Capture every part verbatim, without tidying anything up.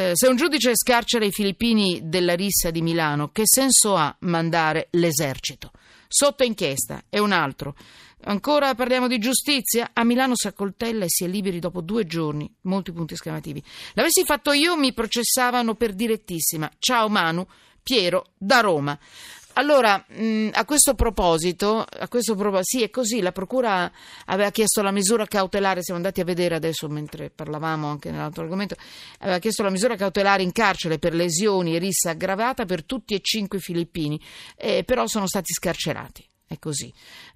Eh, se un giudice scarcera i filippini della rissa di Milano, che senso ha mandare l'esercito? Sotto inchiesta è un altro. Ancora parliamo di giustizia. A Milano si accoltella e si è liberi dopo due giorni. Molti punti esclamativi. L'avessi fatto io mi processavano per direttissima. Ciao Manu, Piero da Roma. Allora, mh, a questo proposito, a questo pro- sì, è così, la procura aveva chiesto la misura cautelare, siamo andati a vedere adesso mentre parlavamo anche nell'altro argomento, aveva chiesto la misura cautelare in carcere per lesioni e rissa aggravata per tutti e cinque i filippini, eh, però sono stati scarcerati. È così.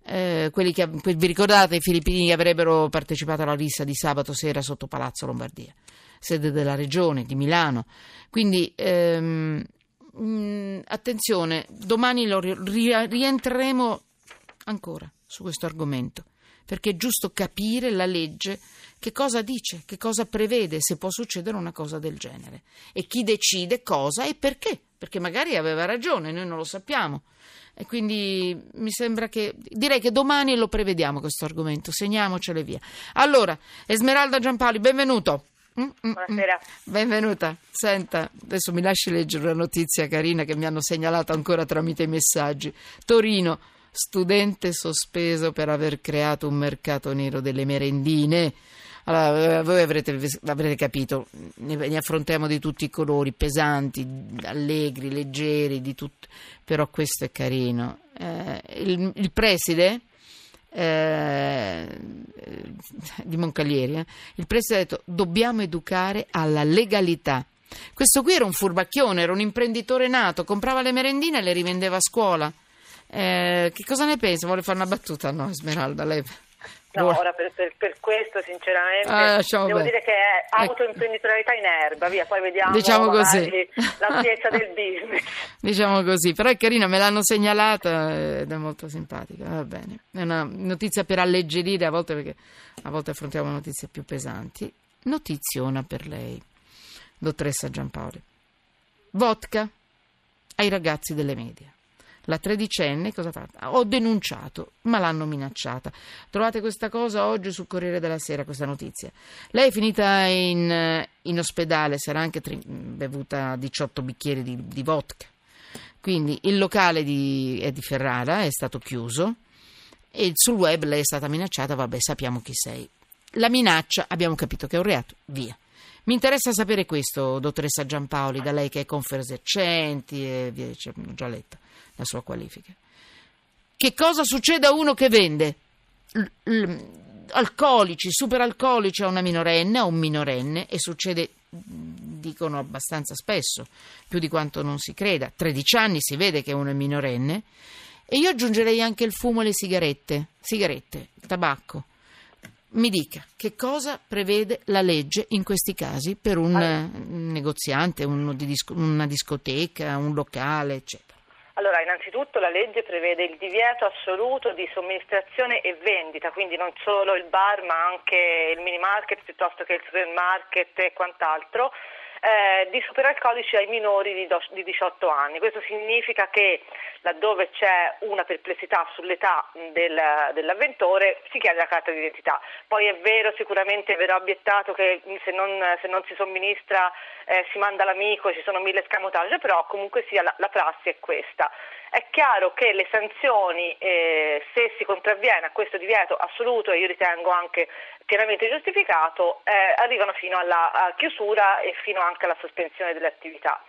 Eh, quelli che, vi ricordate i filippini che avrebbero partecipato alla rissa di sabato sera sotto Palazzo Lombardia, sede della regione di Milano. Quindi ehm, mh, attenzione, domani lo ri- rientreremo ancora su questo argomento, perché è giusto capire la legge, che cosa dice, che cosa prevede, se può succedere una cosa del genere e chi decide cosa e perché, perché magari aveva ragione, noi non lo sappiamo. E quindi mi sembra che direi che domani lo prevediamo questo argomento, segniamocele via. Allora, Esmeralda Giampaoli, benvenuto. Buonasera. Benvenuta. Senta, adesso mi lasci leggere una notizia carina che mi hanno segnalato ancora tramite i messaggi. Torino, studente sospeso per aver creato un mercato nero delle merendine. Allora, voi avrete, avrete capito, ne, ne affrontiamo di tutti i colori, pesanti, allegri, leggeri, di tutto, però questo è carino. Eh, il, il preside eh, di Moncalieri, eh, il preside ha detto: dobbiamo educare alla legalità. Questo qui era un furbacchione, era un imprenditore nato, comprava le merendine e le rivendeva a scuola. Eh, che cosa ne pensa? Vuole fare una battuta? No, Esmeralda, lei... No, ora per, per, per questo sinceramente ah, devo bene. dire che è autoimprenditorialità in erba, via, poi vediamo diciamo così. l'ampiezza del business. Diciamo così, però è carina, me l'hanno segnalata ed è molto simpatica, va bene. È una notizia per alleggerire a volte, perché a volte affrontiamo notizie più pesanti. Notiziona per lei, dottoressa Giampaoli. Vodka ai ragazzi delle medie. La tredicenne, cosa ha fatto? Ho denunciato, ma l'hanno minacciata. Trovate questa cosa oggi sul Corriere della Sera, questa notizia. Lei è finita in, in ospedale, sarà anche tri- bevuta diciotto bicchieri di, di vodka. Quindi il locale di, è di Ferrara, è stato chiuso e sul web lei è stata minacciata, vabbè, sappiamo chi sei. La minaccia, abbiamo capito che è un reato, via. Mi interessa sapere questo, dottoressa Giampaoli, da lei che è Confesercenti e via, ho già letto la sua qualifica. Che cosa succede a uno che vende l- l- alcolici, superalcolici a una minorenne, a un minorenne, e succede, dicono abbastanza spesso, più di quanto non si creda, tredici anni si vede che uno è minorenne, e io aggiungerei anche il fumo e le sigarette, sigarette, il tabacco. Mi dica, che cosa prevede la legge in questi casi per un allora, negoziante, uno di disco, una discoteca, un locale, eccetera? Allora, innanzitutto la legge prevede il divieto assoluto di somministrazione e vendita, quindi non solo il bar ma anche il mini market piuttosto che il supermarket e quant'altro, eh, di superalcolici ai minori di, do, di diciotto anni. Questo significa che laddove c'è una perplessità sull'età del, dell'avventore si chiede la carta d'identità. Poi è vero, sicuramente verrà obiettato che se non, se non si somministra eh, si manda l'amico, ci sono mille scamotage, però comunque sia la, la prassi è questa. È chiaro che le sanzioni, eh, se si contravviene a questo divieto assoluto, e io ritengo anche pienamente giustificato, eh, arrivano fino alla, alla chiusura e fino anche alla sospensione delle attività.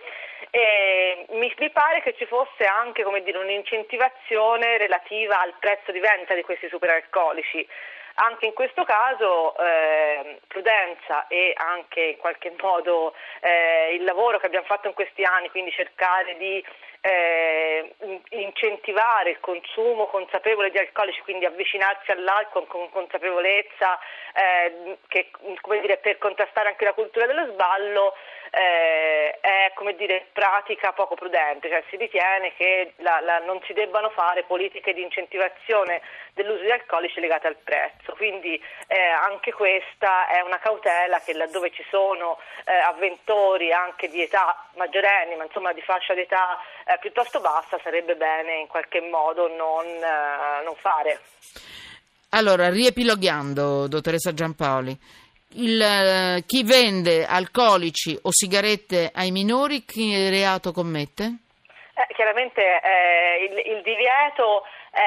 E mi, mi pare che ci fosse anche, come dire, un'incentivazione relativa al prezzo di vendita di questi superalcolici. Anche in questo caso eh, prudenza e anche in qualche modo eh, il lavoro che abbiamo fatto in questi anni, quindi cercare di eh, incentivare il consumo consapevole di alcolici, quindi avvicinarsi all'alcol con consapevolezza, eh, che, come dire, per contrastare anche la cultura dello sballo, eh, è, come dire, pratica poco prudente, cioè si ritiene che la, la, non si debbano fare politiche di incentivazione dell'uso di alcolici legate al prezzo. Quindi eh, anche questa è una cautela che laddove ci sono eh, avventori anche di età maggiorenni, ma insomma di fascia d'età eh, piuttosto bassa, sarebbe bene in qualche modo non, eh, non fare. Allora, riepilogando, dottoressa Giampaoli, il, chi vende alcolici o sigarette ai minori, che reato commette? Eh, chiaramente eh, il, il divieto è,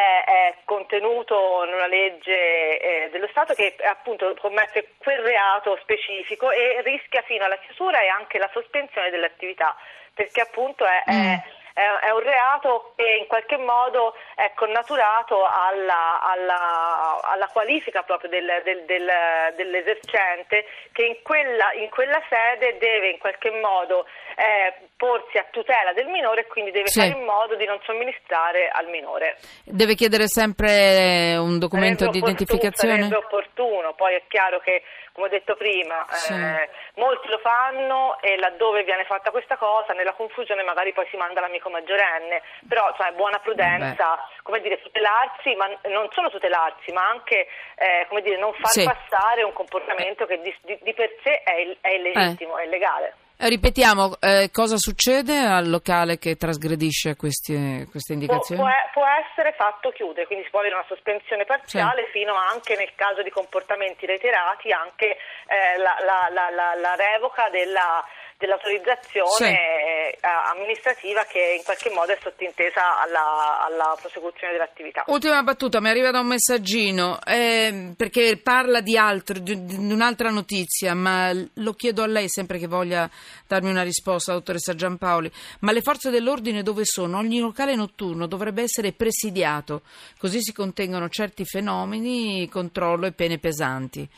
è contenuto in una legge eh, dello Stato che appunto commette quel reato specifico e rischia fino alla chiusura e anche la sospensione dell'attività, perché appunto è, mm. è è un reato che in qualche modo è connaturato alla, alla, alla qualifica proprio del, del, del, dell'esercente, che in quella, in quella sede deve in qualche modo eh, porsi a tutela del minore e quindi deve sì. fare in modo di non somministrare al minore. Deve chiedere sempre un documento sarebbe di opportuno, identificazione? Sarebbe opportuno, poi è chiaro che, come ho detto prima, sì. eh, molti lo fanno e laddove viene fatta questa cosa, nella confusione magari poi si manda l'amico maggiorenne, però cioè, buona prudenza, beh, come dire, tutelarsi, ma non solo tutelarsi, ma anche eh, come dire, non far sì. passare un comportamento che di, di, di per sé è, il, è illegittimo, eh. è illegale. Ripetiamo, eh, cosa succede al locale che trasgredisce queste, queste indicazioni? Può, può, può essere fatto chiudere, quindi si può avere una sospensione parziale sì. fino anche nel caso di comportamenti reiterati, anche eh, la, la, la, la, la revoca della dell'autorizzazione sì. amministrativa, che in qualche modo è sottintesa alla, alla prosecuzione dell'attività. Ultima battuta, mi arriva da un messaggino eh, perché parla di altro, di, di un'altra notizia, ma lo chiedo a lei sempre che voglia darmi una risposta, dottoressa Giampaoli. Ma le forze dell'ordine dove sono? Ogni locale notturno dovrebbe essere presidiato, così si contengono certi fenomeni, controllo e pene pesanti.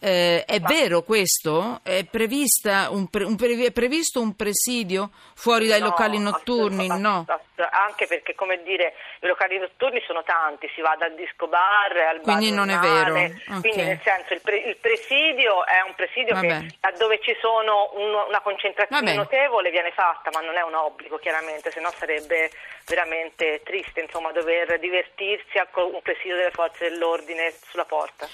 Eh, è Ma. vero questo? È, prevista un pre, un pre, è previsto un presidio fuori dai no, locali notturni? Assolutamente, no. Assolutamente, anche perché, come dire, i locali notturni sono tanti, si va dal disco bar al bar. Quindi non è vero. Okay. Quindi nel senso il, pre, il presidio è un presidio Vabbè. che laddove ci sono uno, una concentrazione Vabbè. notevole viene fatta, ma non è un obbligo chiaramente, se no sarebbe veramente triste, insomma, dover divertirsi con un presidio delle forze dell'ordine sulla porta.